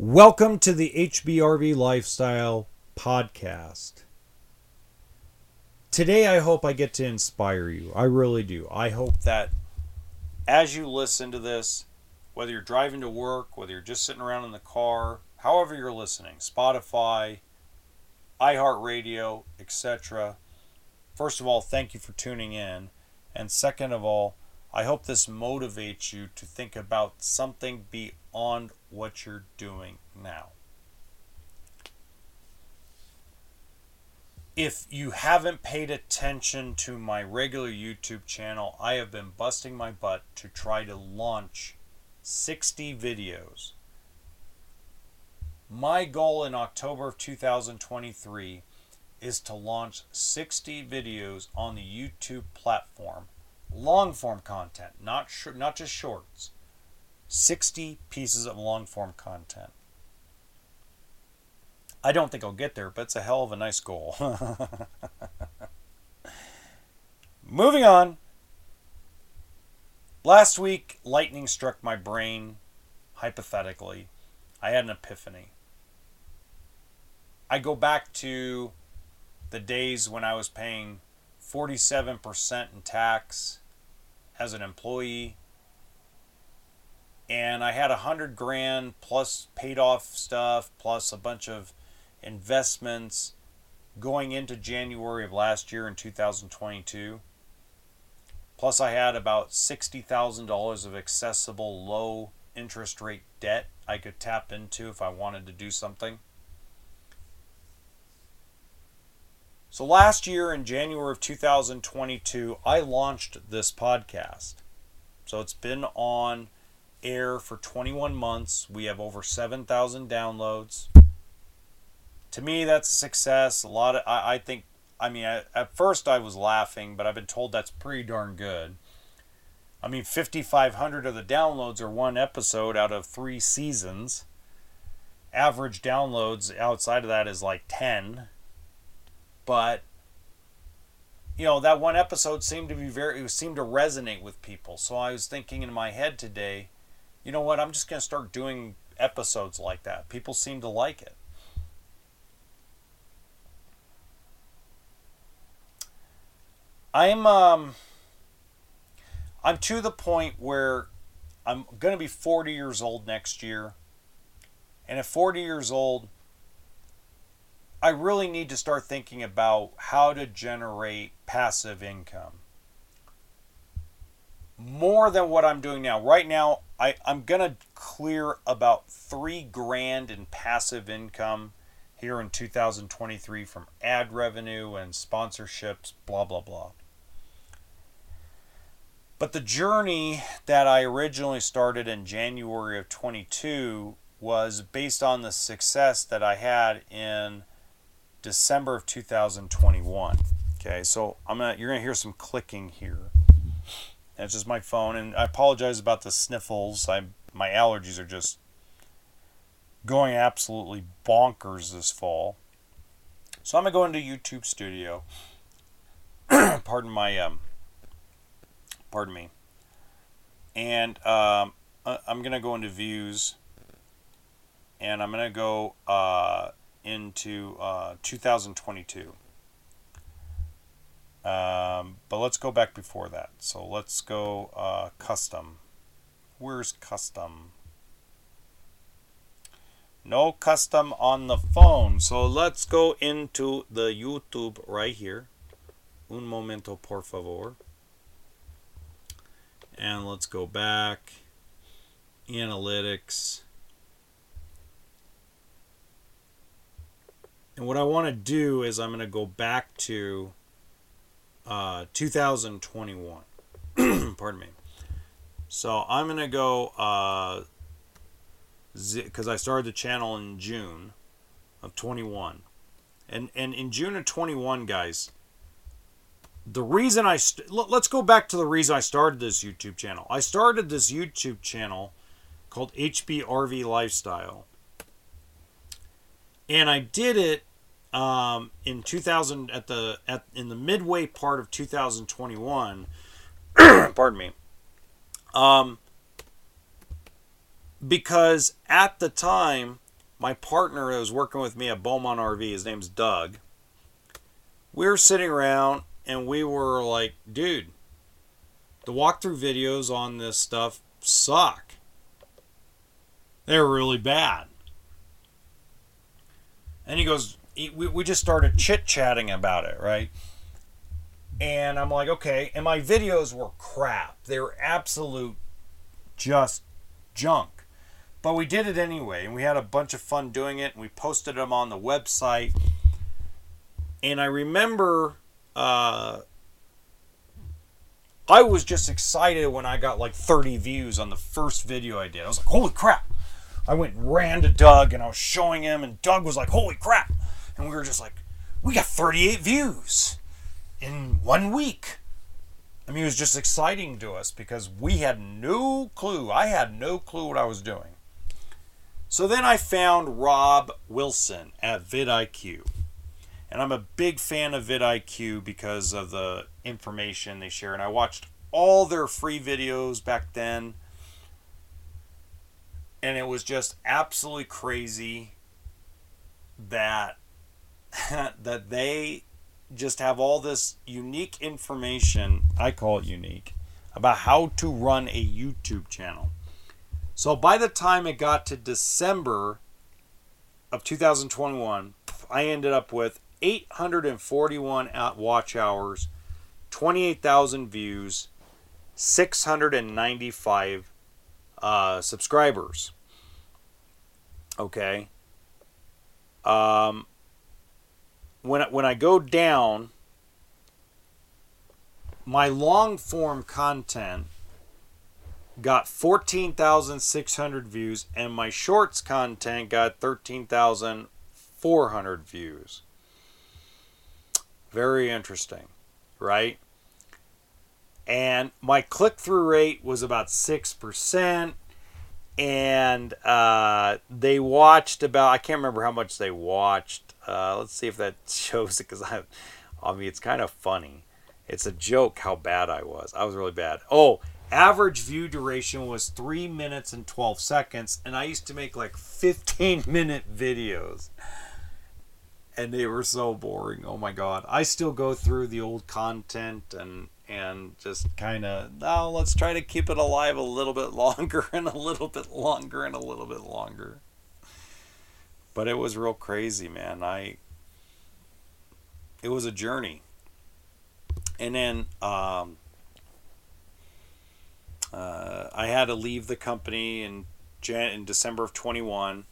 Welcome to the HBRV Lifestyle podcast. Today, I hope I get to inspire you. I really do. I hope that as you listen to this, whether you're driving to work, whether you're just sitting around in the car, however you're listening, Spotify, iHeartRadio, etc. First of all, thank you for tuning in. And second of all, I hope this motivates you to think about something beyond what you're doing now. If you haven't paid attention to my regular YouTube channel, I have been busting my butt to try to launch 60 videos. My goal in October of 2023 is to launch 60 videos on the YouTube platform, long form content, not just shorts. 60 pieces of long-form content. I don't think I'll get there, but it's a hell of a nice goal. Moving on. Last week, lightning struck my brain, hypothetically. I had an epiphany. I go back to the days when I was paying 47% in tax as an employee, and I had $100,000 plus paid off stuff, plus a bunch of investments going into January of last year in 2022. Plus I had about $60,000 of accessible low interest rate debt I could tap into if I wanted to do something. So last year in January of 2022, I launched this podcast. So it's been on air for 21 months. We have over 7,000 downloads. To me, that's a success. A lot of, I think, at first I was laughing, but I've been told that's pretty darn good. I mean, 5,500 of the downloads are one episode out of three seasons. Average downloads outside of that is like 10. But, you know, that one episode seemed to resonate with people. So I was thinking in my head today, you know what, I'm just going to start doing episodes like that. People seem to like it. I'm to the point where I'm going to be 40 years old next year. And at 40 years old, I really need to start thinking about how to generate passive income. More than what I'm doing now. Right now, I'm going to clear about $3,000 in passive income here in 2023 from ad revenue and sponsorships, blah, blah, blah. But the journey that I originally started in January of 22 was based on the success that I had in December of 2021. Okay, so you're gonna hear some clicking here. That's just my phone, and I apologize about the sniffles. My allergies are just going absolutely bonkers this fall. So I'm gonna go into YouTube Studio. Pardon me. And I'm gonna go into Views, and I'm gonna go into 2022. But let's go back before that. So let's go custom. Where's custom? No custom on the phone. So let's go into the YouTube right here. Un momento, por favor. And let's go back. Analytics. And what I want to do is I'm going to go back to 2021. Pardon me. So I'm going to go, because I started the channel in June of 21. And in June of 21, guys, the reason let's go back to the reason I started this YouTube channel. I started this YouTube channel called HBRV Lifestyle. And I did it in 2000 in the midway part of 2021. Pardon me. Because at the time my partner that was working with me at Beaumont RV, his name's Doug, we were sitting around and we were like, dude, the walkthrough videos on this stuff suck. They're really bad. And he goes, we just started chit-chatting about it, right? And I'm like, okay. And my videos were crap. They were absolute just junk. But we did it anyway. And we had a bunch of fun doing it. And we posted them on the website. And I remember I was just excited when I got like 30 views on the first video I did. I was like, holy crap. I went and ran to Doug and I was showing him, and Doug was like, holy crap. And we were just like, we got 38 views in 1 week. I mean, it was just exciting to us because we had no clue. I had no clue what I was doing. So then I found Rob Wilson at VidIQ. And I'm a big fan of VidIQ because of the information they share. And I watched all their free videos back then. And it was just absolutely crazy that they just have all this unique information. I call it unique, about how to run a YouTube channel. So by the time it got to December of 2021, I ended up with 841 watch hours, 28,000 views, 695 subscribers. Okay. When I go down, my long form content got 14,600 views, and my shorts content got 13,400 views. Very interesting, right? And my click-through rate was about 6%, and they watched about, I can't remember how much they watched. Let's see if that shows it, because I mean, it's kind of funny. It's a joke how bad I was. I was really bad. Oh, average view duration was 3 minutes and 12 seconds, and I used to make like 15-minute videos. And they were so boring. Oh my God. I still go through the old content and just kind of, oh, let's try to keep it alive a little bit longer and a little bit longer and a little bit longer. But it was real crazy, man. It was a journey. And then I had to leave the company in December of 21.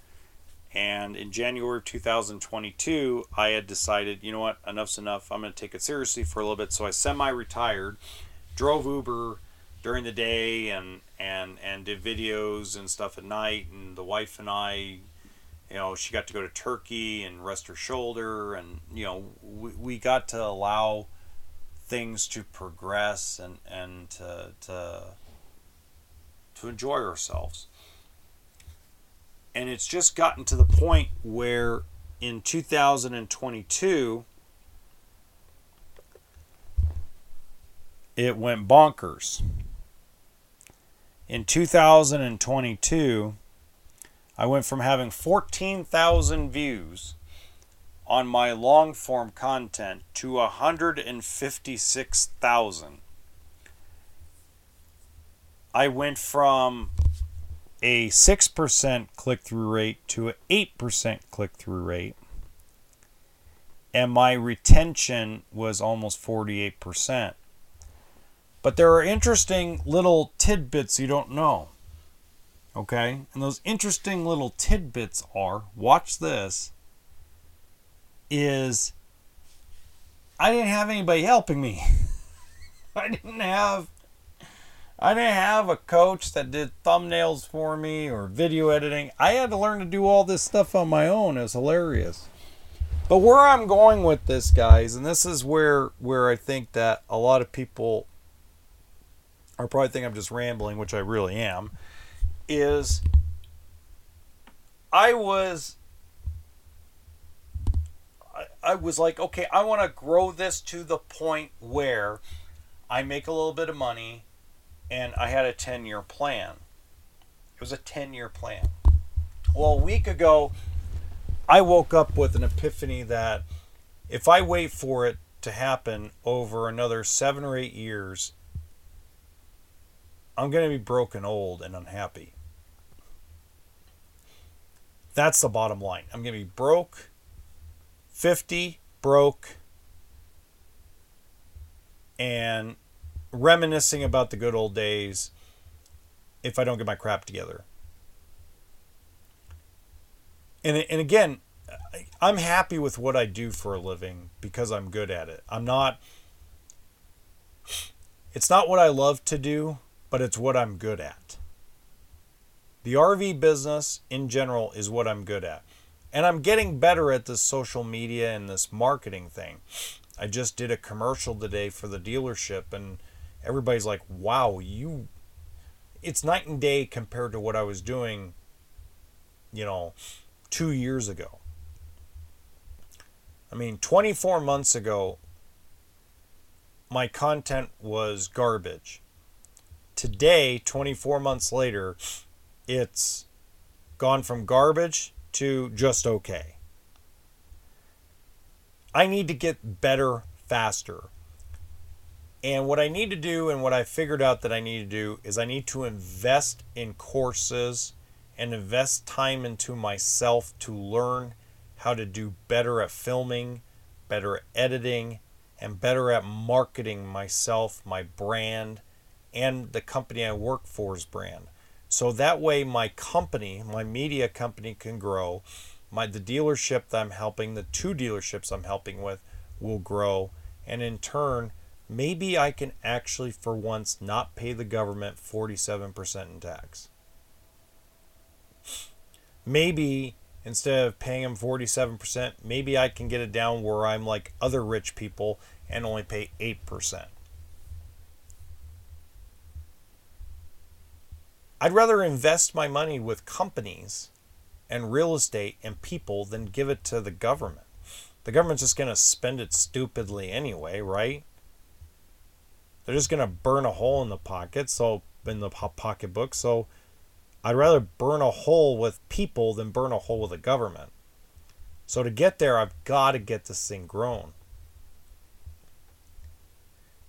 And in January of 2022, I had decided, you know what, enough's enough. I'm going to take it seriously for a little bit. So I semi-retired, drove Uber during the day, and did videos and stuff at night. And the wife and I, you know, she got to go to Turkey and rest her shoulder. And, you know, we got to allow things to progress and to enjoy ourselves. And it's just gotten to the point where in 2022, it went bonkers. In 2022, I went from having 14,000 views on my long form content to 156,000. I went from a 6% click-through rate to an 8% click-through rate. And my retention was almost 48%. But there are interesting little tidbits you don't know. Okay? And those interesting little tidbits are, watch this, is I didn't have anybody helping me. I didn't have a coach that did thumbnails for me or video editing. I had to learn to do all this stuff on my own. It was hilarious. But where I'm going with this, guys, and this is where I think that a lot of people are probably think I'm just rambling, which I really am, is I was like, okay, I want to grow this to the point where I make a little bit of money. And I had a 10-year plan. It was a 10-year plan. Well, a week ago, I woke up with an epiphany that if I wait for it to happen over another 7 or 8 years, I'm going to be broken, old, and unhappy. That's the bottom line. I'm going to be broke, 50, broke, and reminiscing about the good old days if I don't get my crap together. And again, I'm happy with what I do for a living because I'm good at it. It's not what I love to do, but it's what I'm good at. The RV business in general is what I'm good at. And I'm getting better at this social media and this marketing thing. I just did a commercial today for the dealership and everybody's like, wow, it's night and day compared to what I was doing, 2 years ago. 24 months ago, my content was garbage. Today, 24 months later, it's gone from garbage to just okay. I need to get better faster. And what I need to do and what I figured out that I need to do is I need to invest in courses and invest time into myself to learn how to do better at filming, better at editing, and better at marketing myself, my brand, and the company I work for's brand. So that way my company, my media company, can grow. The dealership that I'm helping, the 2 dealerships I'm helping with, will grow. And in turn, maybe I can actually for once not pay the government 47% in tax. Maybe instead of paying them 47%, maybe I can get it down where I'm like other rich people and only pay 8%. I'd rather invest my money with companies and real estate and people than give it to the government. The government's just going to spend it stupidly anyway, right? They're just going to burn a hole in the pocket, so in the pocketbook. So I'd rather burn a hole with people than burn a hole with the government. So to get there, I've got to get this thing grown.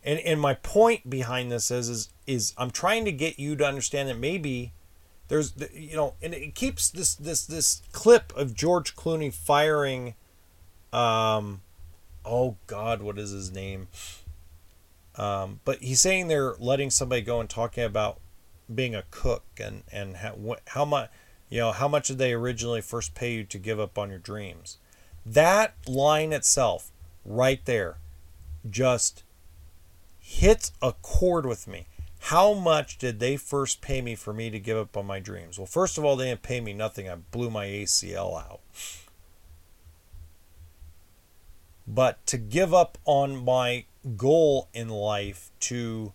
And my point behind this is I'm trying to get you to understand that maybe there's, and it keeps this clip of George Clooney firing, what is his name? But he's saying they're letting somebody go and talking about being a cook and how much, how much did they originally first pay you to give up on your dreams? That line itself right there just hits a chord with me. How much did they first pay me for me to give up on my dreams? Well, first of all, they didn't pay me nothing. I blew my ACL out. But to give up on my goal in life to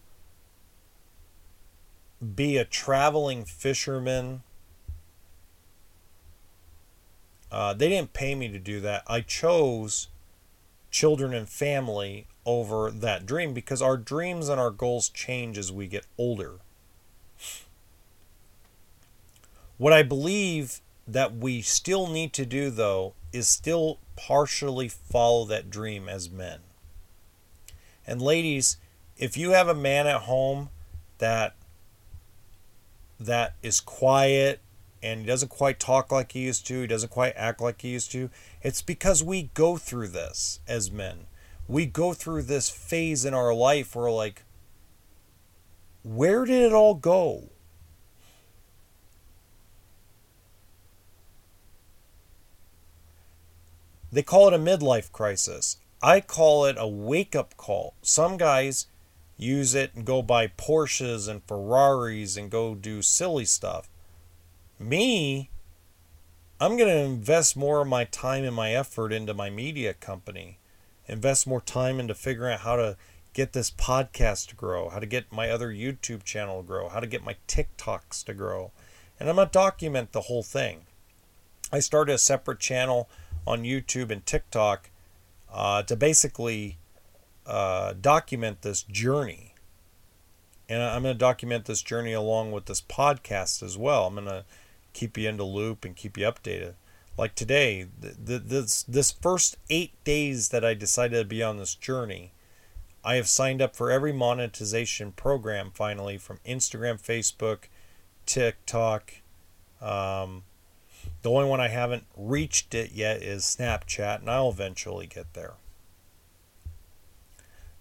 be a traveling fisherman, they didn't pay me to do that. I chose children and family over that dream because our dreams and our goals change as we get older. What I believe that we still need to do, though, is still partially follow that dream as men. And ladies, if you have a man at home that is quiet and he doesn't quite talk like he used to, he doesn't quite act like he used to, it's because we go through this as men. We go through this phase in our life where like, where did it all go? They call it a midlife crisis. I call it a wake-up call. Some guys use it and go buy Porsches and Ferraris and go do silly stuff. Me, I'm going to invest more of my time and my effort into my media company. Invest more time into figuring out how to get this podcast to grow, how to get my other YouTube channel to grow, how to get my TikToks to grow. And I'm going to document the whole thing. I started a separate channel on YouTube and TikTok to basically document this journey. And I'm going to document this journey along with this podcast as well. I'm going to keep you in the loop and keep you updated. Like today, this first 8 days that I decided to be on this journey, I have signed up for every monetization program finally, from Instagram, Facebook, TikTok. The only one I haven't reached it yet is Snapchat, and I'll eventually get there.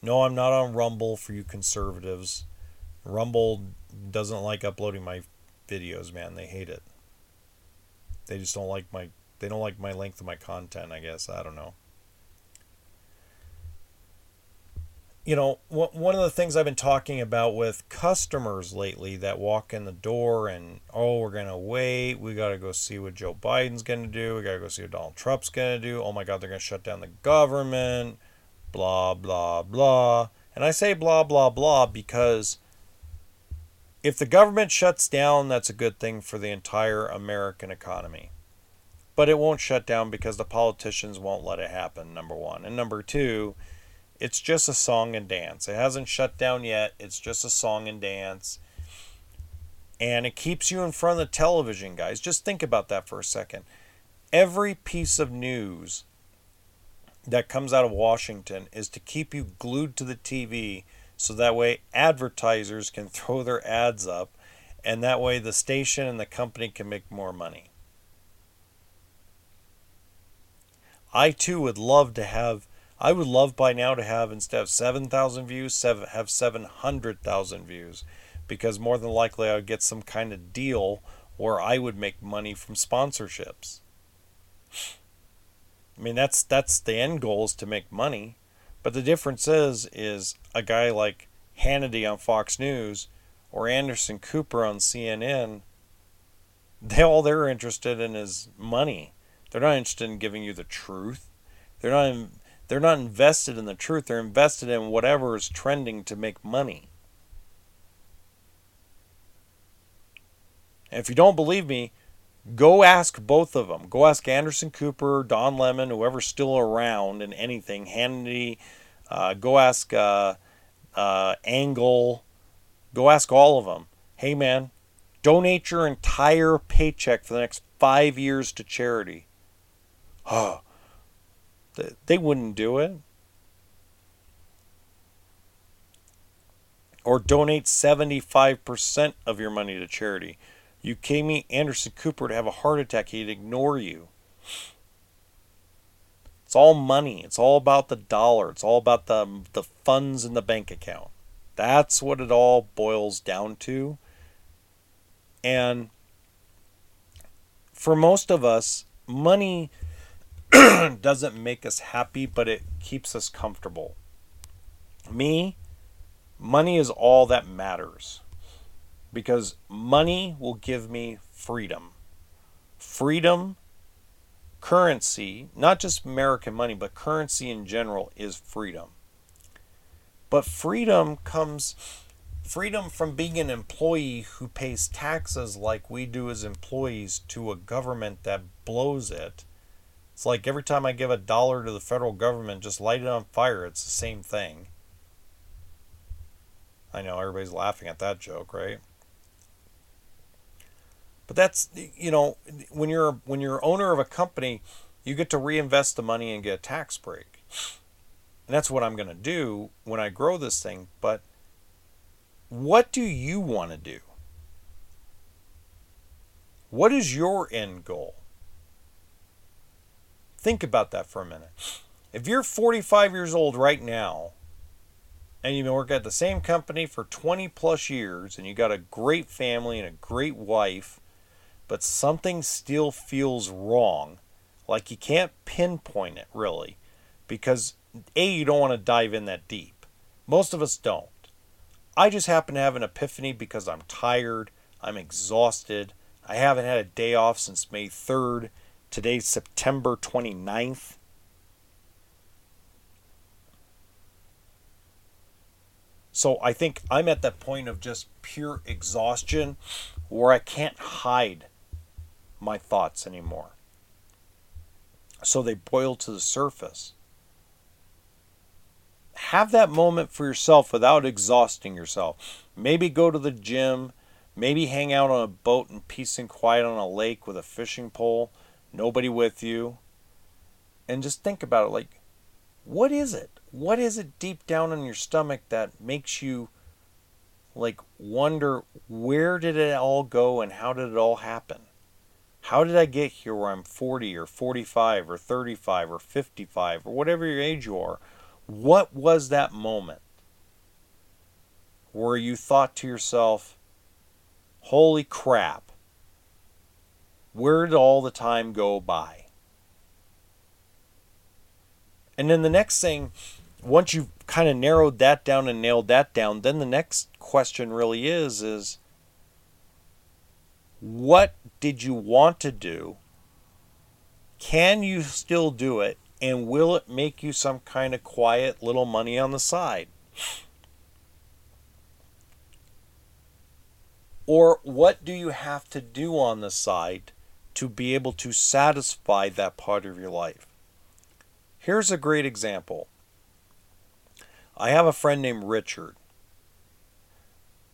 No, I'm not on Rumble for you conservatives. Rumble doesn't like uploading my videos, man. They hate it. They just don't like my... They don't like my length of my content, I guess. I don't know. You know, one of the things I've been talking about with customers lately that walk in the door and, oh, we're going to wait. We got to go see what Joe Biden's going to do. We got to go see what Donald Trump's going to do. Oh, my God, they're going to shut down the government. Blah, blah, blah. And I say blah, blah, blah because if the government shuts down, that's a good thing for the entire American economy. But it won't shut down because the politicians won't let it happen, number one. And number two, it's just a song and dance. It hasn't shut down yet. It's just a song and dance. And it keeps you in front of the television, guys. Just think about that for a second. Every piece of news that comes out of Washington is to keep you glued to the TV. So that way advertisers can throw their ads up, and that way the station and the company can make more money. I too would love to have, I would love by now to have, instead of 7,000 views, have 700,000 views, because more than likely I would get some kind of deal where I would make money from sponsorships. I mean, that's the end goal, is to make money. But the difference is a guy like Hannity on Fox News or Anderson Cooper on CNN, all they're interested in is money. They're not interested in giving you the truth. They're not invested in the truth. They're invested in whatever is trending to make money. And if you don't believe me, go ask both of them. Go ask Anderson Cooper, Don Lemon, whoever's still around in anything. Hannity. Go ask Angle. Go ask all of them. Hey, man, donate your entire paycheck for the next 5 years to charity. Oh, they wouldn't do it. Or donate 75% of your money to charity. You came me Anderson Cooper to have a heart attack, he'd ignore you. It's all money. It's all about the dollar. It's all about the funds in the bank account. That's what it all boils down to. And for most of us, money doesn't make us happy, but it keeps us comfortable. Me, money is all that matters. Because money will give me freedom. Freedom, currency, not just American money, but currency in general is freedom. But freedom from being an employee who pays taxes like we do as employees to a government that blows it. It's like every time I give $1 to the federal government, just light it on fire. It's the same thing. I know everybody's laughing at that joke, right? But that's, you know, when you're owner of a company, you get to reinvest the money and get a tax break. And that's what I'm going to do when I grow this thing. But what do you want to do? What is your end goal? Think about that for a minute. If you're 45 years old right now, and you've been working at the same company for 20 plus years, and you got a great family and a great wife, but something still feels wrong. Like you can't pinpoint it really. Because A, you don't want to dive in that deep. Most of us don't. I just happen to have an epiphany because I'm tired. I'm exhausted. I haven't had a day off since May 3rd. Today's September 29th. So I think I'm at that point of just pure exhaustion where I can't hide my thoughts anymore. So they boil to the surface. Have that moment for yourself without exhausting yourself. Maybe go to the gym. Maybe hang out on a boat in peace and quiet on a lake with a fishing pole. nobody with you. And just think about it, like, what is it? What is it deep down in your stomach that makes you, like, wonder, where did it all go and how did it all happen? How did I get here where I'm 40 or 45 or 35 or 55 or whatever your age you are? What was that moment where you thought to yourself, holy crap, where did all the time go by? And then the next thing, once you've kind of narrowed that down and nailed that down, then the next question really is what did you want to do? Can you still do it? And will it make you some kind of quiet little money on the side? Or what do you have to do on the side to be able to satisfy that part of your life? Here's a great example. I have a friend named Richard.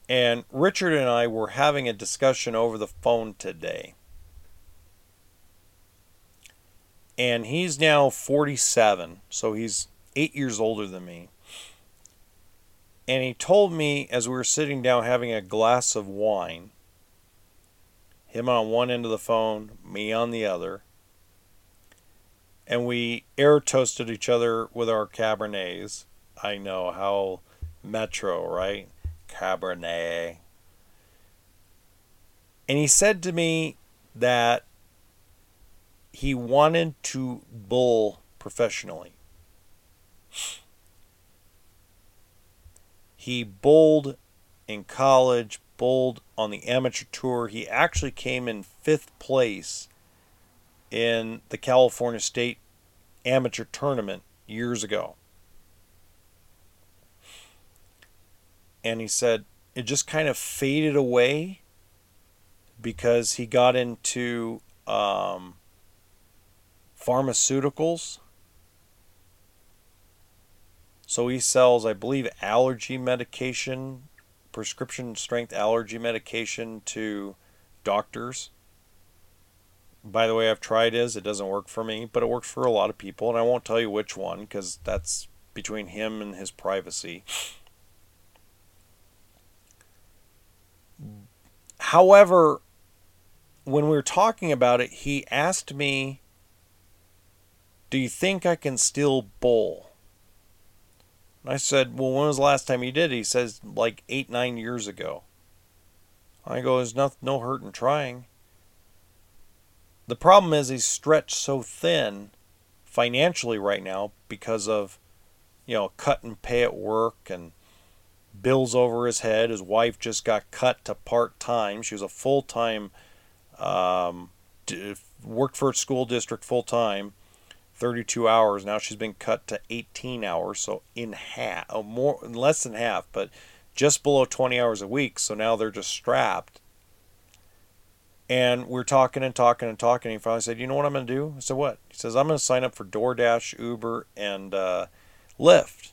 And Richard and I were having a discussion over the phone today. And he's now 47, so he's 8 years older than me. And he told me, as we were sitting down having a glass of wine, him on one end of the phone, me on the other, and we air toasted each other with our Cabernets. I know, how metro, right? Cabernet. And he said to me that he wanted to bull professionally. He bowled in college, bowled on the amateur tour. He actually came in 5th place in the California State Amateur Tournament years ago. And he said it just kind of faded away because he got into pharmaceuticals. So he sells, I believe, allergy medication, prescription strength allergy medication to doctors. By the way, I've tried his. It doesn't work for me, but it works for a lot of people. And I won't tell you which one because that's between him and his privacy. However, when we were talking about it, he asked me, do you think I can still bowl? I said, well, when was the last time you did? He says, like 8-9 years ago. I go, there's no hurt in trying. The problem is he's stretched so thin financially right now because of, you know, cut and pay at work and bills over his head. His wife just got cut to part-time. She was a full-time, worked for a school district full-time. 32 hours. Now she's been cut to 18 hours, so in half, oh, more, less than half, but just below 20 hours a week. So now they're just strapped. And we're talking and talking and talking. He finally said, you know what I'm going to do? I said, what? He says, I'm going to sign up for DoorDash, Uber, and Lyft.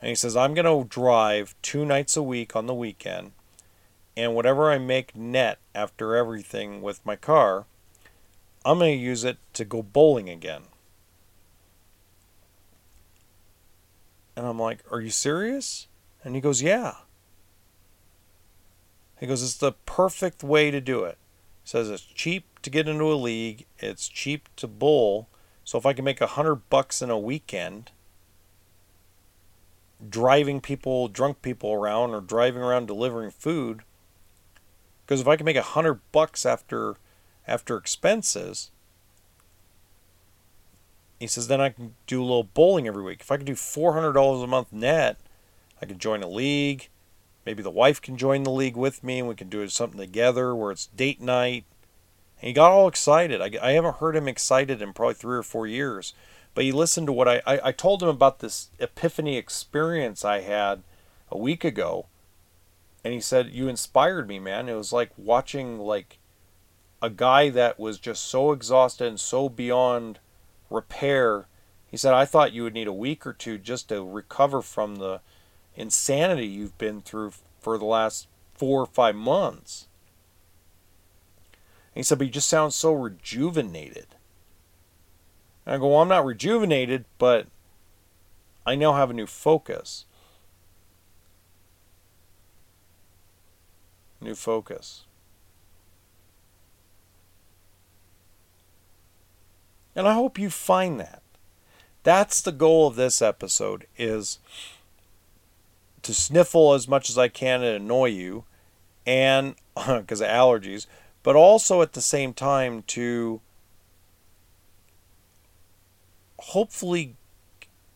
And he says, I'm going to drive 2 nights a week on the weekend. And whatever I make net after everything with my car, I'm going to use it to go bowling again. And I'm like, are you serious? And he goes, yeah. He goes, it's the perfect way to do it. He says, it's cheap to get into a league. It's cheap to bowl. So if I can make $100 in a weekend, driving people, drunk people around or driving around delivering food. Because if I can make $100 after expenses, he says, then I can do a little bowling every week. If I can do $400 a month net, I can join a league. Maybe the wife can join the league with me and we can do something together where it's date night. And he got all excited. I haven't heard him excited in probably 3 or 4 years. But he listened to what I told him about this epiphany experience I had a week ago. And he said, you inspired me, man. It was like watching like a guy that was just so exhausted and so beyond repair. He said, I thought you would need a week or two just to recover from the insanity you've been through for the last 4 or 5 months. And he said, but you just sound so rejuvenated. And I go, well, I'm not rejuvenated, but I now have a new focus. New focus. And I hope you find that. That's the goal of this episode, is to sniffle as much as I can and annoy you, and because of allergies, but also at the same time to hopefully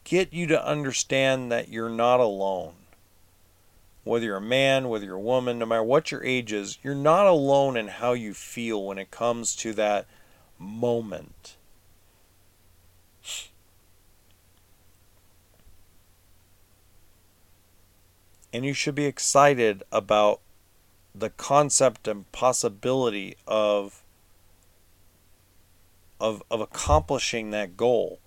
get you to understand that you're not alone. Whether you're a man, whether you're a woman, no matter what your age is, you're not alone in how you feel when it comes to that moment. And you should be excited about the concept and possibility of accomplishing that goal.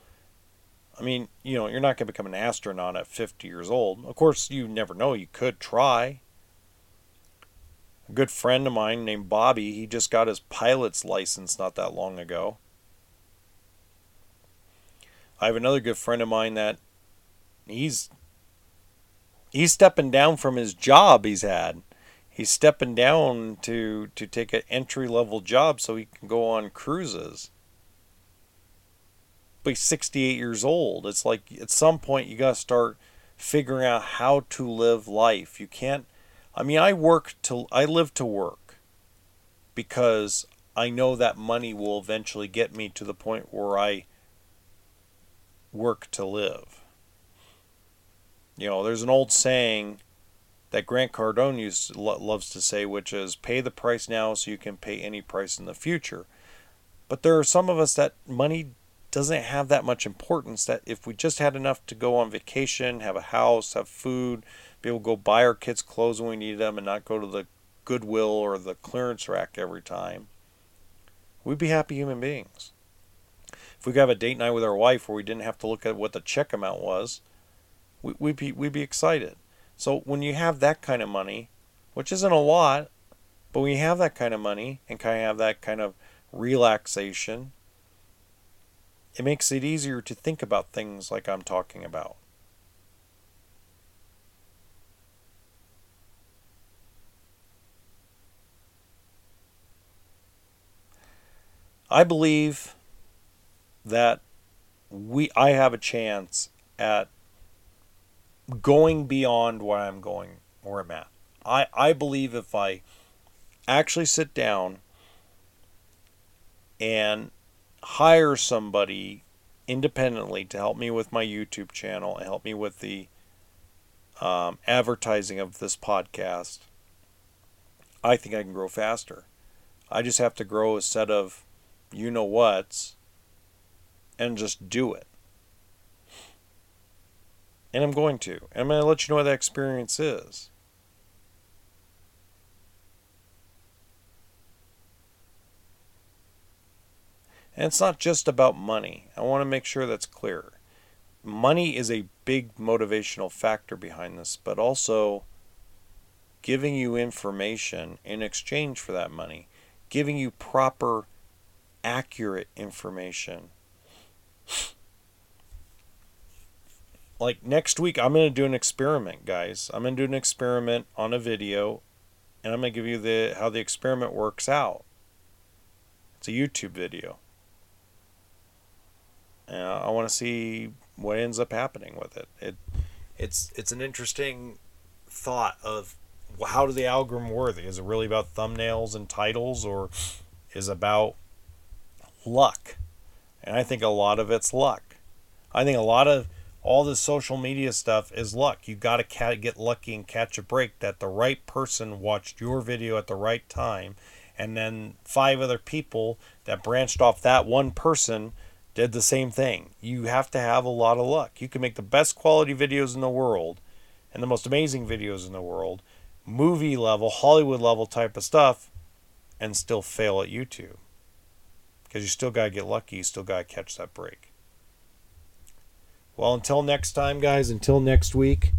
I mean, you know, you're not going to become an astronaut at 50 years old. Of course, you never know. You could try. A good friend of mine named Bobby, he just got his pilot's license not that long ago. I have another good friend of mine that he's stepping down from his job he's had. He's stepping down to take an entry-level job so he can go on cruises. But he's 68 years old. It's like at some point you got to start figuring out how to live life. You can't... I mean, I live to work because I know that money will eventually get me to the point where I work to live. You know, there's an old saying that Grant Cardone loves to say, which is, pay the price now so you can pay any price in the future. But there are some of us that money doesn't have that much importance, that if we just had enough to go on vacation, have a house, have food, be able to go buy our kids clothes when we need them and not go to the Goodwill or the clearance rack every time, we'd be happy human beings. If we could have a date night with our wife where we didn't have to look at what the check amount was, we'd be excited. So when you have that kind of money, which isn't a lot, but when you have that kind of money and kind of have that kind of relaxation, it makes it easier to think about things like I'm talking about. I believe that I have a chance at going beyond where I'm at. I believe if I actually sit down and hire somebody independently to help me with my YouTube channel and help me with the advertising of this podcast, I think I can grow faster. I just have to grow a set of you-know-whats and just do it. And I'm going to. I'm going to let you know what that experience is. And it's not just about money. I want to make sure that's clear. Money is a big motivational factor behind this, but also giving you information in exchange for that money, giving you proper, accurate information. Like next week, I'm going to do an experiment, guys. I'm going to do an experiment on a video, and I'm going to give you how the experiment works out. It's a YouTube video. And I want to see what ends up happening with it. It's an interesting thought of, well, how do the algorithm work? Is it really about thumbnails and titles, or is it about luck? And I think a lot of it's luck. I think a lot of all this social media stuff is luck. You got to get lucky and catch a break that the right person watched your video at the right time, and then 5 other people that branched off that one person did the same thing. You have to have a lot of luck. You can make the best quality videos in the world and the most amazing videos in the world, movie level, Hollywood level type of stuff, and still fail at YouTube. Because you still got to get lucky. You still got to catch that break. Well, until next time, guys, until next week,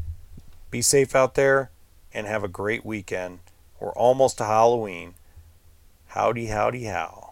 be safe out there and have a great weekend. We're almost to Halloween. Howdy, howdy, how.